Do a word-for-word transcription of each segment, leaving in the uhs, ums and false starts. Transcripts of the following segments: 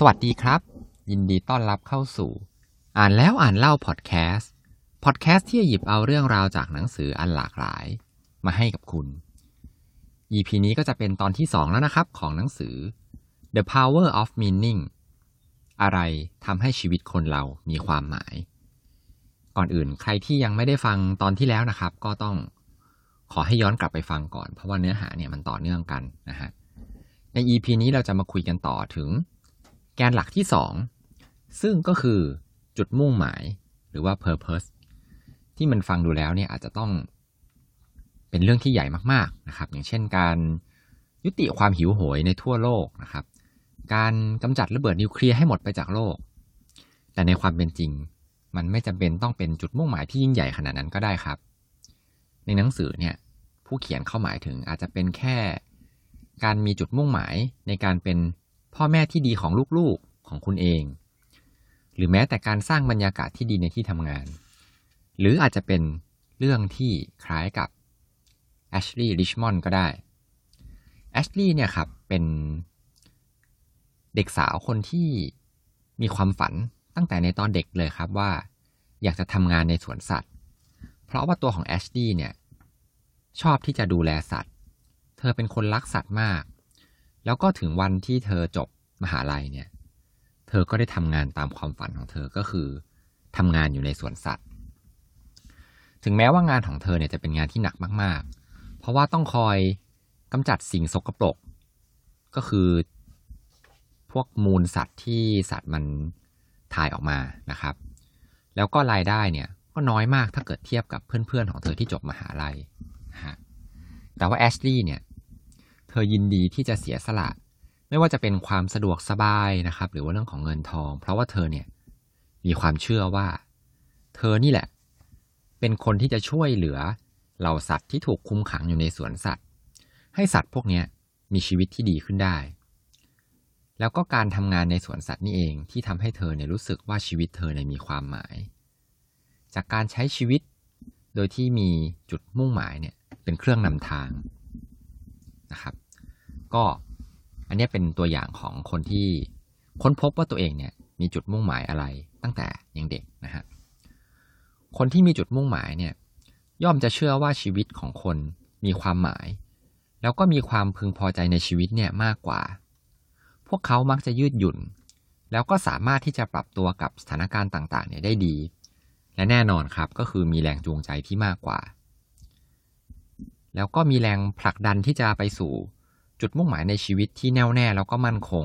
สวัสดีครับยินดีต้อนรับเข้าสู่อ่านแล้วอ่านเล่าพอดแคสต์พอดแคสต์ที่หยิบเอาเรื่องราวจากหนังสืออันหลากหลายมาให้กับคุณ อี พี นี้ก็จะเป็นตอนที่สองแล้วนะครับของหนังสือ The Power of Meaning อะไรทำให้ชีวิตคนเรามีความหมายก่อนอื่นใครที่ยังไม่ได้ฟังตอนที่แล้วนะครับก็ต้องขอให้ย้อนกลับไปฟังก่อนเพราะว่าเนื้อหาเนี่ยมันต่อเนื่องกันนะฮะใน อี พี นี้เราจะมาคุยกันต่อถึงแกนหลักที่สองซึ่งก็คือจุดมุ่งหมายหรือว่า purpose ที่มันฟังดูแล้วเนี่ยอาจจะต้องเป็นเรื่องที่ใหญ่มากๆนะครับอย่างเช่นการยุติความหิวโหยในทั่วโลกนะครับการกำจัดระเบิดนิวเคลียร์ให้หมดไปจากโลกแต่ในความเป็นจริงมันไม่จำเป็นต้องเป็นจุดมุ่งหมายที่ยิ่งใหญ่ขนาดนั้นก็ได้ครับในหนังสือเนี่ยผู้เขียนเข้าหมายถึงอาจจะเป็นแค่การมีจุดมุ่งหมายในการเป็นพ่อแม่ที่ดีของลูกๆของคุณเองหรือแม้แต่การสร้างบรรยากาศที่ดีในที่ทำงานหรืออาจจะเป็นเรื่องที่คล้ายกับแอชลีย์ ริชมอนด์ก็ได้แอชลีย์เนี่ยครับเป็นเด็กสาวคนที่มีความฝันตั้งแต่ในตอนเด็กเลยครับว่าอยากจะทำงานในสวนสัตว์เพราะว่าตัวของแอชลีย์เนี่ยชอบที่จะดูแลสัตว์เธอเป็นคนรักสัตว์มากแล้วก็ถึงวันที่เธอจบมหาลัยเนี่ยเธอก็ได้ทำงานตามความฝันของเธอก็คือทำงานอยู่ในสวนสัตว์ถึงแม้ว่างานของเธอเนี่ยจะเป็นงานที่หนักมากๆเพราะว่าต้องคอยกำจัดสิ่งสกปรกก็คือพวกมูลสัตว์ที่สัตว์มันถ่ายออกมานะครับแล้วก็รายได้เนี่ยก็น้อยมากถ้าเกิดเทียบกับเพื่อนๆของเธอที่จบมหาลัยนะฮะแต่ว่าแอชลีย์เนี่ยเธอยินดีที่จะเสียสละไม่ว่าจะเป็นความสะดวกสบายนะครับหรือว่าเรื่องของเงินทองเพราะว่าเธอเนี่ยมีความเชื่อว่าเธอนี่แหละเป็นคนที่จะช่วยเหลือเหล่าสัตว์ที่ถูกคุมขังอยู่ในสวนสัตว์ให้สัตว์พวกนี้มีชีวิตที่ดีขึ้นได้แล้วก็การทำงานในสวนสัตว์นี่เองที่ทำให้เธอเนี่ยรู้สึกว่าชีวิตเธอเนี่ยมีความหมายจากการใช้ชีวิตโดยที่มีจุดมุ่งหมายเนี่ยเป็นเครื่องนำทางนะครับก็อันนี้เป็นตัวอย่างของคนที่ค้นพบว่าตัวเองเนี่ยมีจุดมุ่งหมายอะไรตั้งแต่ยังเด็กนะฮะคนที่มีจุดมุ่งหมายเนี่ยย่อมจะเชื่อว่าชีวิตของคนมีความหมายแล้วก็มีความพึงพอใจในชีวิตเนี่ยมากกว่าพวกเขามักจะยืดหยุ่นแล้วก็สามารถที่จะปรับตัวกับสถานการณ์ต่างๆเนี่ยได้ดีและแน่นอนครับก็คือมีแรงจูงใจที่มากกว่าแล้วก็มีแรงผลักดันที่จะไปสู่จุดมุ่งหมายในชีวิตที่แน่วแน่แล้วก็มั่นคง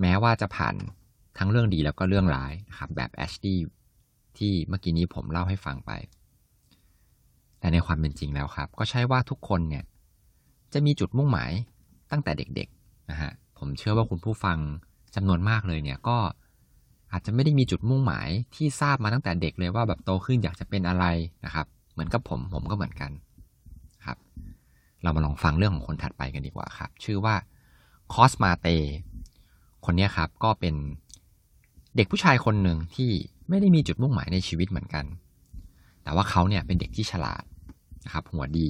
แม้ว่าจะผ่านทั้งเรื่องดีแล้วก็เรื่องร้ายนะครับแบบแอชลีย์ที่เมื่อกี้นี้ผมเล่าให้ฟังไปแต่ในความเป็นจริงแล้วครับก็ใช่ว่าทุกคนเนี่ยจะมีจุดมุ่งหมายตั้งแต่เด็กๆนะฮะผมเชื่อว่าคุณผู้ฟังจำนวนมากเลยเนี่ยก็อาจจะไม่ได้มีจุดมุ่งหมายที่ทราบมาตั้งแต่เด็กเลยว่าแบบโตขึ้นอยากจะเป็นอะไรนะครับเหมือนกับผมผมก็เหมือนกันครับเรามาลองฟังเรื่องของคนถัดไปกันดีกว่าครับชื่อว่าคอสมาเตคนนี้ครับก็เป็นเด็กผู้ชายคนหนึ่งที่ไม่ได้มีจุดมุ่งหมายในชีวิตเหมือนกันแต่ว่าเขาเนี่ยเป็นเด็กที่ฉลาดนะครับหัวดี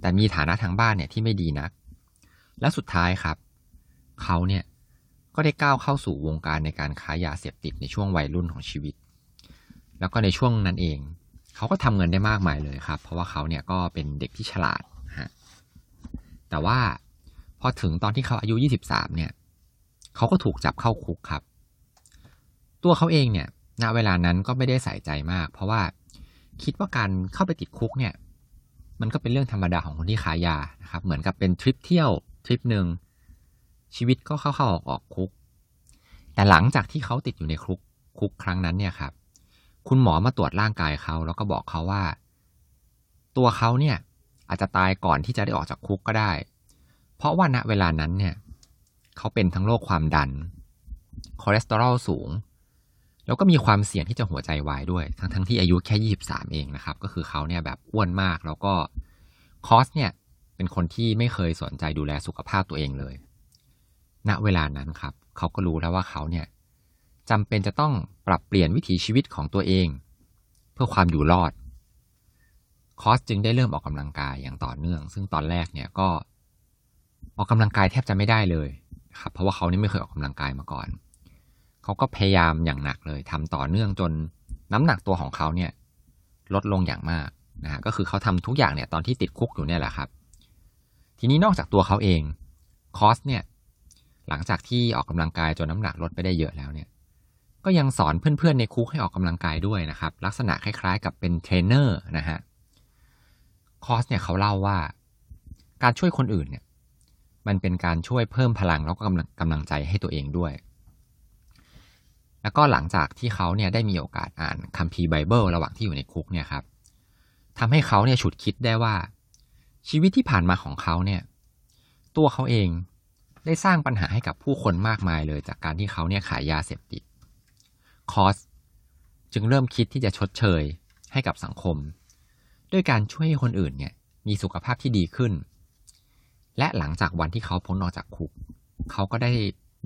แต่มีฐานะทางบ้านเนี่ยที่ไม่ดีนักและสุดท้ายครับเขาเนี่ยก็ได้ก้าวเข้าสู่วงการในการค้ายาเสพติดในช่วงวัยรุ่นของชีวิตแล้วก็ในช่วงนั้นเองเขาก็ทำเงินได้มากมายเลยครับเพราะว่าเขาเนี่ยก็เป็นเด็กที่ฉลาดฮะแต่ว่าพอถึงตอนที่เขาอายุยี่สิบสามเนี่ยเขาก็ถูกจับเข้าคุกครับตัวเขาเองเนี่ยณเวลานั้นก็ไม่ได้ใส่ใจมากเพราะว่าคิดว่าการเข้าไปติดคุกเนี่ยมันก็เป็นเรื่องธรรมดาของคนที่ขายยานะครับเหมือนกับเป็นทริปเที่ยวทริปนึงชีวิตก็เข้าๆออกออกคุกแต่หลังจากที่เขาติดอยู่ในคุกคุกครั้งนั้นเนี่ยครับคุณหมอมาตรวจร่างกายเขาแล้วก็บอกเขาว่าตัวเขาเนี่ยอาจจะตายก่อนที่จะได้ออกจากคุกก็ได้เพราะว่าณเวลานั้นเนี่ยเขาเป็นทั้งโรคความดันคอเลสเตอรอลสูงแล้วก็มีความเสี่ยงที่จะหัวใจวายด้วยทั้งๆที่อายุแค่ยี่สิบสามเองนะครับก็คือเขาเนี่ยแบบอ้วนมากแล้วก็คอสเนี่ยเป็นคนที่ไม่เคยสนใจดูแลสุขภาพตัวเองเลยณเวลานั้นครับเขาก็รู้แล้วว่าเขาเนี่ยจำเป็นจะต้องปรับเปลี่ยนวิถีชีวิตของตัวเองเพื่อความอยู่รอดคอสจึงได้เริ่มออกกำลังกายอย่างต่อเนื่องซึ่งตอนแรกเนี่ยก็ออกกำลังกายแทบจะไม่ได้เลย ครับเพราะว่าเขานี่ไม่เคยออกกำลังกายมาก่อนเขาก็พยายามอย่างหนักเลยทำต่อเนื่องจนน้ำหนักตัวของเขาเนี่ยลดลงอย่างมากนะฮะก็คือเขาทำทุกอย่างเนี่ยตอนที่ติดคุกอยู่เนี่ยแหละครับทีนี้นอกจากตัวเขาเองคอสเนี่ยหลังจากที่ออกกำลังกายจนน้ำหนักลดไปได้เยอะแล้วเนี่ยก็ยังสอนเพื่อนๆในคุกให้ออกกำลังกายด้วยนะครับลักษณะคล้ายๆกับเป็นเทรนเนอร์นะฮะคอสเนี่ยเขาเล่าว่าการช่วยคนอื่นเนี่ยมันเป็นการช่วยเพิ่มพลังแล้วก็กำลังกำลังใจให้ตัวเองด้วยแล้วก็หลังจากที่เขาเนี่ยได้มีโอกาสอ่านคัมภีร์ไบเบิลระหว่างที่อยู่ในคุกเนี่ยครับทำให้เขาเนี่ยฉุดคิดได้ว่าชีวิตที่ผ่านมาของเขาเนี่ยตัวเขาเองได้สร้างปัญหาให้กับผู้คนมากมายเลยจากการที่เขาเนี่ยขายยาเสพติดคอสจึงเริ่มคิดที่จะชดเชยให้กับสังคมด้วยการช่วยให้คนอื่นเนี่ยมีสุขภาพที่ดีขึ้นและหลังจากวันที่เขาพ้นออกจากคุกเขาก็ได้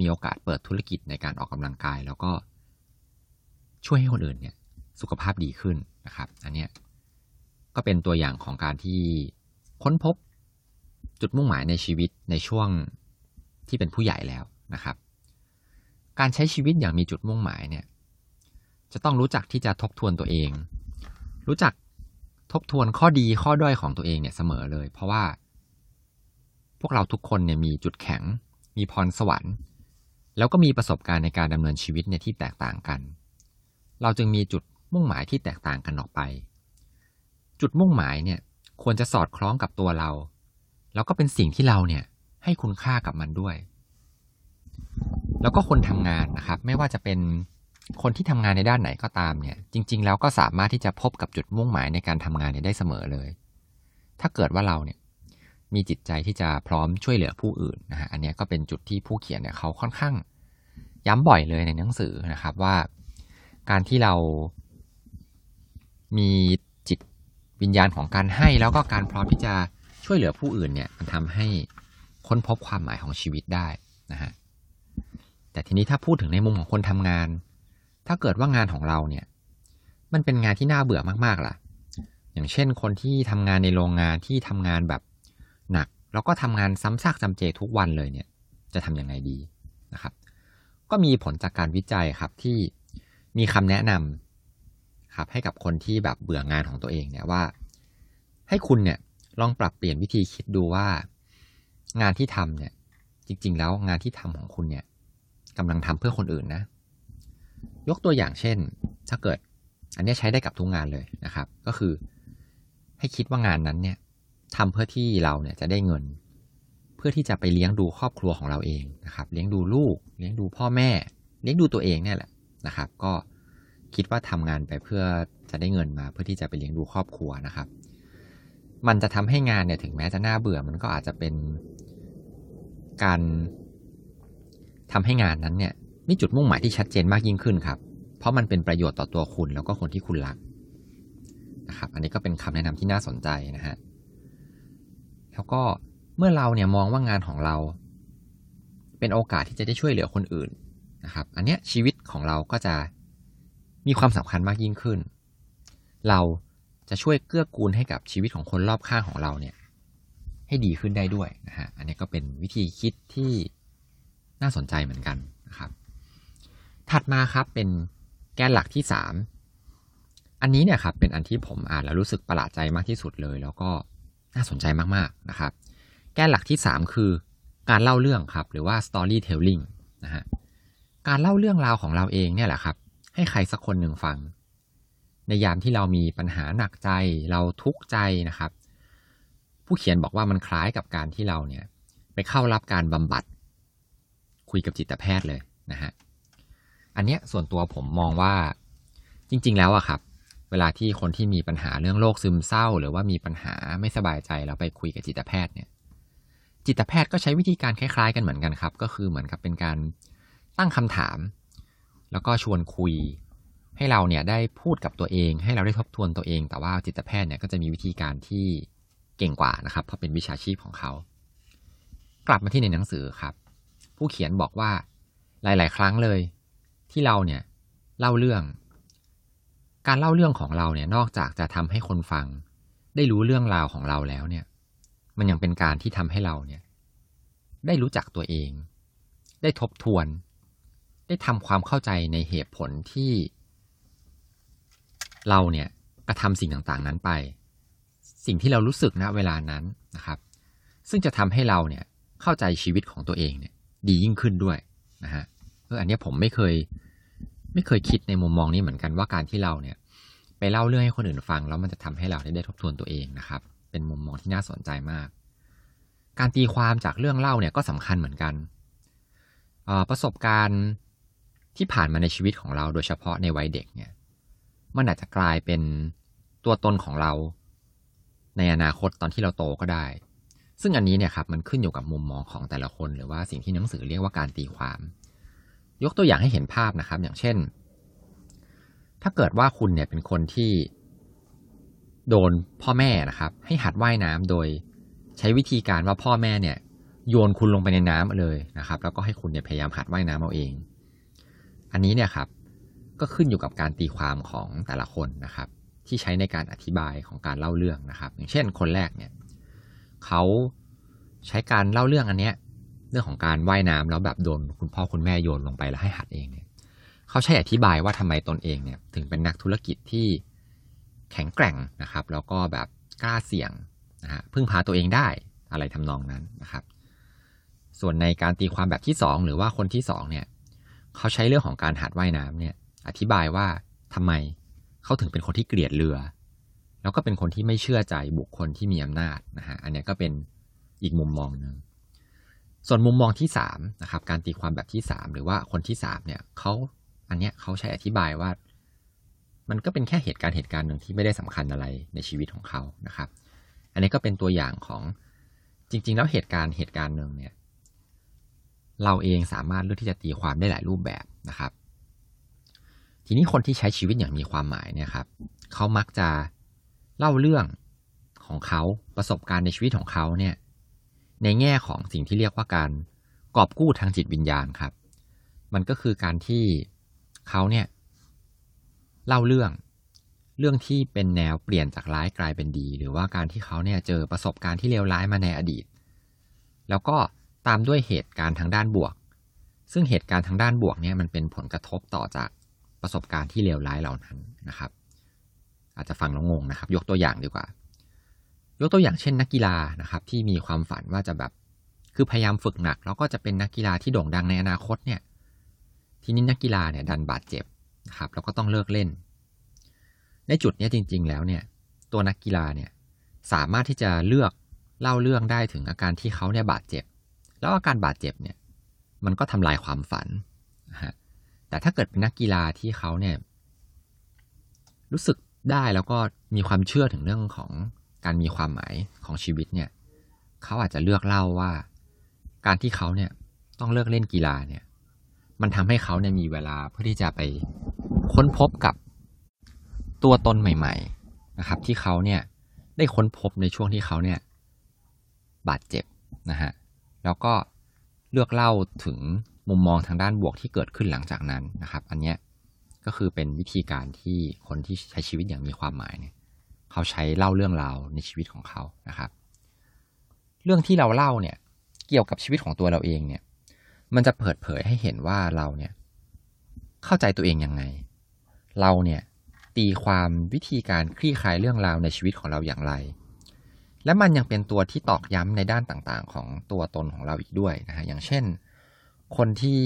มีโอกาสเปิดธุรกิจในการออกกำลังกายแล้วก็ช่วยให้คนอื่นเนี่ยสุขภาพดีขึ้นนะครับอันเนี้ยก็เป็นตัวอย่างของการที่ค้นพบจุดมุ่งหมายในชีวิตในช่วงที่เป็นผู้ใหญ่แล้วนะครับการใช้ชีวิตอย่างมีจุดมุ่งหมายเนี่ยจะต้องรู้จักที่จะทบทวนตัวเองรู้จักทบทวนข้อดีข้อด้อยของตัวเองเนี่ยเสมอเลยเพราะว่าพวกเราทุกคนเนี่ยมีจุดแข็งมีพรสวรรค์แล้วก็มีประสบการณ์ในการดำเนินชีวิตเนี่ยที่แตกต่างกันเราจึงมีจุดมุ่งหมายที่แตกต่างกันออกไปจุดมุ่งหมายเนี่ยควรจะสอดคล้องกับตัวเราแล้วก็เป็นสิ่งที่เราเนี่ยให้คุณค่ากับมันด้วยแล้วก็คนทำงานนะครับไม่ว่าจะเป็นคนที่ทำงานในด้านไหนก็ตามเนี่ยจริงๆแล้วก็สามารถที่จะพบกับจุดมุ่งหมายในการทำงานเนี่ยได้เสมอเลยถ้าเกิดว่าเราเนี่ยมีจิตใจที่จะพร้อมช่วยเหลือผู้อื่นนะฮะอันนี้ก็เป็นจุดที่ผู้เขียนเนี่ยเขาค่อนข้างย้ำบ่อยเลยในหนังสือนะครับว่าการที่เรามีจิตวิญญาณของการให้แล้วก็การพร้อมที่จะช่วยเหลือผู้อื่นเนี่ยมันทำให้ค้นพบความหมายของชีวิตได้นะฮะแต่ทีนี้ถ้าพูดถึงในมุมของคนทำงานถ้าเกิดว่างานของเราเนี่ยมันเป็นงานที่น่าเบื่อมากๆล่ะอย่างเช่นคนที่ทำงานในโรงงานที่ทำงานแบบหนักแล้วก็ทำงานซ้ำซากจำเจทุกวันเลยเนี่ยจะทำยังไงดีนะครับก็มีผลจากการวิจัยครับที่มีคำแนะนำครับให้กับคนที่แบบเบื่องานของตัวเองเนี่ยว่าให้คุณเนี่ยลองปรับเปลี่ยนวิธีคิดดูว่างานที่ทำเนี่ยจริงๆแล้วงานที่ทำของคุณเนี่ยกำลังทำเพื่อคนอื่นนะยกตัวอย่างเช่นถ้าเกิดอันนี้ใช้ได้กับทุกงานเลยนะครับก็คือให้คิดว่างานนั้นเนี่ยทำเพื่อที่เราเนี่ยจะได้เงินเพื่อที่จะไปเลี้ยงดูครอบครัวของเราเองนะครับเลี้ยงดูลูกเลี้ยงดูพ่อแม่เลี้ยงดูตัวเองเนี่ยแหละนะครับก็คิดว่าทำงานไปเพื่อจะได้เงินมาเพื่อที่จะไปเลี้ยงดูครอบครัวนะครับมันจะทำให้งานเนี่ยถึงแม้จะน่าเบื่อมันก็อาจจะเป็นการทำให้งานนั้นเนี่ยมีจุดมุ่งหมายที่ชัดเจนมากยิ่งขึ้นครับเพราะมันเป็นประโยชน์ต่อตัวคุณแล้วก็คนที่คุณรักนะครับอันนี้ก็เป็นคำแนะนำที่น่าสนใจนะฮะแล้วก็เมื่อเราเนี่ยมองว่างานของเราเป็นโอกาสที่จะได้ช่วยเหลือคนอื่นนะครับอันเนี้ยชีวิตของเราก็จะมีความสำคัญมากยิ่งขึ้นเราจะช่วยเกื้อกูลให้กับชีวิตของคนรอบข้างของเราเนี่ยให้ดีขึ้นได้ด้วยนะฮะอันนี้ก็เป็นวิธีคิดที่น่าสนใจเหมือนกันนะครับถัดมาครับเป็นแกนหลักที่สามอันนี้เนี่ยครับเป็นอันที่ผมอ่านแล้วรู้สึกประหลาดใจมากที่สุดเลยแล้วก็น่าสนใจมากๆนะครับแกนหลักที่สามคือการเล่าเรื่องครับหรือว่า storytelling นะฮะการเล่าเรื่องราวของเราเองเนี่ยแหละครับให้ใครสักคนหนึ่งฟังในยามที่เรามีปัญหาหนักใจเราทุกข์ใจนะครับผู้เขียนบอกว่ามันคล้ายกับการที่เราเนี่ยไปเข้ารับการบำบัดคุยกับจิตแพทย์เลยนะฮะอันเนี้ยส่วนตัวผมมองว่าจริงๆแล้วอะครับเวลาที่คนที่มีปัญหาเรื่องโรคซึมเศร้าหรือว่ามีปัญหาไม่สบายใจแล้วไปคุยกับจิตแพทย์เนี่ยจิตแพทย์ก็ใช้วิธีการคล้ายๆกันเหมือนกันครับก็คือเหมือนกับเป็นการตั้งคำถามแล้วก็ชวนคุยให้เราเนี่ยได้พูดกับตัวเองให้เราได้ทบทวนตัวเองแต่ว่าจิตแพทย์เนี่ยก็จะมีวิธีการที่เก่งกว่านะครับเพราะเป็นวิชาชีพของเขากลับมาที่ในหนังสือครับผู้เขียนบอกว่าหลายๆครั้งเลยที่เราเนี่ยเล่าเรื่องการเล่าเรื่องของเราเนี่ยนอกจากจะทำให้คนฟังได้รู้เรื่องราวของเราแล้วเนี่ยมันยังเป็นการที่ทำให้เราเนี่ยได้รู้จักตัวเอง ได้ทบทวนได้ทำความเข้าใจในเหตุผลที่เราเนี่ยกระทำสิ่งต่างๆนั้นไปสิ่งที่เรารู้สึกณเวลานั้นนะครับซึ่งจะทำให้เราเนี่ยเข้าใจชีวิตของตัวเองเนี่ยดียิ่งขึ้นด้วยนะฮะเอออันนี้ผมไม่เคยไม่เคยคิดในมุมมองนี้เหมือนกันว่าการที่เราเนี่ยไปเล่าเรื่องให้คนอื่นฟังแล้วมันจะทำให้เราได้ทบทวนตัวเองนะครับเป็นมุมมองที่น่าสนใจมากการตีความจากเรื่องเล่าเนี่ยก็สำคัญเหมือนกันประสบการณ์ที่ผ่านมาในชีวิตของเราโดยเฉพาะในวัยเด็กเนี่ยมันอาจจะกลายเป็นตัวตนของเราในอนาคตตอนที่เราโตก็ได้ซึ่งอันนี้เนี่ยครับมันขึ้นอยู่กับมุมมองของแต่ละคนหรือว่าสิ่งที่หนังสือเรียกว่าการตีความยกตัวอย่างให้เห็นภาพนะครับอย่างเช่นถ้าเกิดว่าคุณเนี่ยเป็นคนที่โดนพ่อแม่นะครับให้หัดว่ายน้ำโดยใช้วิธีการว่าพ่อแม่เนี่ยโยนคุณลงไปในน้ำเลยนะครับแล้วก็ให้คุณเนี่ยพยายามหัดว่ายน้ำเอาเองอันนี้เนี่ยครับก็ขึ้นอยู่กับการตีความของแต่ละคนนะครับที่ใช้ในการอธิบายของการเล่าเรื่องนะครับอย่างเช่นคนแรกเนี่ยเขาใช้การเล่าเรื่องอันเนี้ยเรื่องของการว่ายน้ำแล้วแบบโดนคุณพ่อคุณแม่โยนลงไปแล้วให้หัดเองเนี่ยเขาใช้อธิบายว่าทำไมตนเองเนี่ยถึงเป็นนักธุรกิจที่แข็งแกร่งนะครับแล้วก็แบบกล้าเสี่ยงนะฮะพึ่งพาตัวเองได้อะไรทำนองนั้นนะครับส่วนในการตีความแบบที่สองหรือว่าคนที่สองเนี่ยเขาใช้เรื่องของการหัดว่ายน้ำเนี่ยอธิบายว่าทำไมเขาถึงเป็นคนที่เกลียดเรือแล้วก็เป็นคนที่ไม่เชื่อใจบุคคลที่มีอำนาจนะฮะอันนี้ก็เป็นอีกมุมมองนึงส่วนมุมมองที่สามนะครับการตีความแบบที่สามหรือว่าคนที่สามเนี่ยเขาอันเนี้ยเขาใช้อธิบายว่ามันก็เป็นแค่เหตุการณ์เหตุการณ์หนึ่งที่ไม่ได้สำคัญอะไรในชีวิตของเขานะครับอันนี้ก็เป็นตัวอย่างของจริงๆแล้วเหตุการณ์เหตุการณ์หนึ่งเนี่ยเราเองสามารถเลือกที่จะตีความได้หลายรูปแบบนะครับทีนี้คนที่ใช้ชีวิตอย่างมีความหมายเนี่ยครับเขามักจะเล่าเรื่องของเขาประสบการณ์ในชีวิตของเขาเนี่ยในแง่ของสิ่งที่เรียกว่าการกอบกู้ทางจิตวิญญาณครับมันก็คือการที่เขาเนี่ยเล่าเรื่องเรื่องที่เป็นแนวเปลี่ยนจากร้ายกลายเป็นดีหรือว่าการที่เขาเนี่ยเจอประสบการณ์ที่เลวร้ายมาในอดีตแล้วก็ตามด้วยเหตุการณ์ทางด้านบวกซึ่งเหตุการณ์ทางด้านบวกเนี่ยมันเป็นผลกระทบต่อจากประสบการณ์ที่เลวร้ายเหล่านั้นนะครับอาจจะฟังแล้วงงนะครับยกตัวอย่างดีกว่ายกตัวอย่างเช่นนักกีฬานะครับที่มีความฝันว่าจะแบบคือพยายามฝึกหนักแล้วก็จะเป็นนักกีฬาที่โด่งดังในอนาคตเนี่ยทีนี้นักกีฬาเนี่ยดันบาดเจ็บนะครับแล้วก็ต้องเลิกเล่นในจุดนี้จริงๆแล้วเนี่ยตัวนักกีฬาเนี่ยสามารถที่จะเลือกเล่าเรื่องได้ถึงอาการที่เขาเนี่ยบาดเจ็บแล้วอาการบาดเจ็บเนี่ยมันก็ทำลายความฝันนะฮะแต่ถ้าเกิดเป็นนักกีฬาที่เขาเนี่ยรู้สึกได้แล้วก็มีความเชื่อถึงเรื่องของการมีความหมายของชีวิตเนี่ยเขาอาจจะเลือกเล่าว่าการที่เขาเนี่ยต้องเลิกเล่นกีฬาเนี่ยมันทำให้เขาเนี่ยมีเวลาเพื่อที่จะไปค้นพบกับตัวตนใหม่ๆนะครับที่เขาเนี่ยได้ค้นพบในช่วงที่เขาเนี่ยบาดเจ็บนะฮะแล้วก็เลือกเล่าถึงมุมมองทางด้านบวกที่เกิดขึ้นหลังจากนั้นนะครับอันเนี้ยก็คือเป็นวิธีการที่คนที่ใช้ชีวิตอย่างมีความหมายเนี่ยเขาใช้เล่าเรื่องราวในชีวิตของเขานะครับเรื่องที่เราเล่าเนี่ยเกี่ยวกับชีวิตของตัวเราเองเนี่ยมันจะเปิดเผยให้เห็นว่าเราเนี่ยเข้าใจตัวเองยังไงเราเนี่ยตีความวิธีการคลี่คลายเรื่องราวในชีวิตของเราอย่างไรและมันยังเป็นตัวที่ตอกย้ำในด้านต่างๆของตัวตนของเราอีกด้วยนะฮะอย่างเช่นคนที่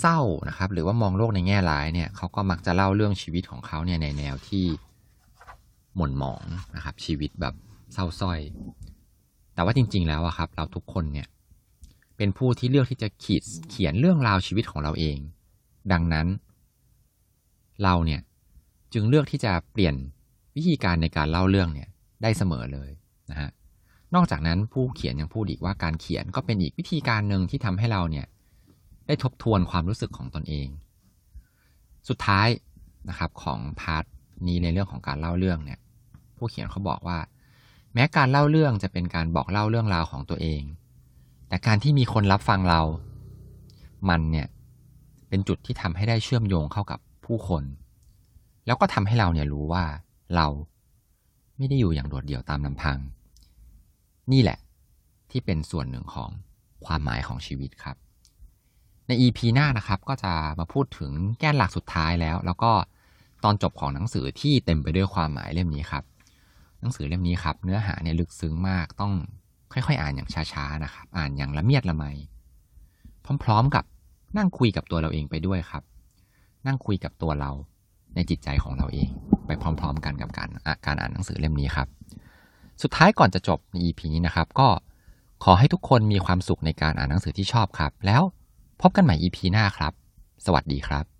เศร้านะครับหรือว่ามองโลกในแง่ร้ายเนี่ยเขาก็มักจะเล่าเรื่องชีวิตของเขาเนี่ยในแนวที่หม่นหมองนะครับชีวิตแบบเศร้าส้อยแต่ว่าจริงๆแล้วอะครับเราทุกคนเนี่ยเป็นผู้ที่เลือกที่จะขีดเขียนเรื่องราวชีวิตของเราเองดังนั้นเราเนี่ยจึงเลือกที่จะเปลี่ยนวิธีการในการเล่าเรื่องเนี่ยได้เสมอเลยนะฮะนอกจากนั้นผู้เขียนยังพูดอีกว่าการเขียนก็เป็นอีกวิธีการนึงที่ทำให้เราเนี่ยได้ทบทวนความรู้สึกของตนเองสุดท้ายนะครับของพาร์ทนี้ในเรื่องของการเล่าเรื่องเนี่ยผู้เขียนเขาบอกว่าแม้การเล่าเรื่องจะเป็นการบอกเล่าเรื่องราวของตัวเองแต่การที่มีคนรับฟังเรามันเนี่ยเป็นจุดที่ทำให้ได้เชื่อมโยงเข้ากับผู้คนแล้วก็ทำให้เราเนี่ยรู้ว่าเราไม่ได้อยู่อย่างโดดเดี่ยวตามลำพังนี่แหละที่เป็นส่วนหนึ่งของ ความหมายของชีวิตครับใน อี พี หน้านะครับก็จะมาพูดถึงแกนหลักสุดท้ายแล้วแล้วก็ตอนจบของหนังสือที่เต็มไปด้วยความหมายเล่มนี้ครับหนังสือเล่มนี้ครับเนื้อหาเนี่ยลึกซึ้งมากต้องค่อยๆอ่านอย่างช้าๆนะครับอ่านอย่างละเมียดละไมพร้อมๆกับนั่งคุยกับตัวเราเองไปด้วยครับนั่งคุยกับตัวเราในจิตใจของเราเองไปพร้อมๆกันกับการการอ่านหนังสือเล่มนี้ครับสุดท้ายก่อนจะจบใน อี พี นี้นะครับก็ขอให้ทุกคนมีความสุขในการอ่านหนังสือที่ชอบครับแล้วพบกันใหม่ อี พี หน้าครับสวัสดีครับ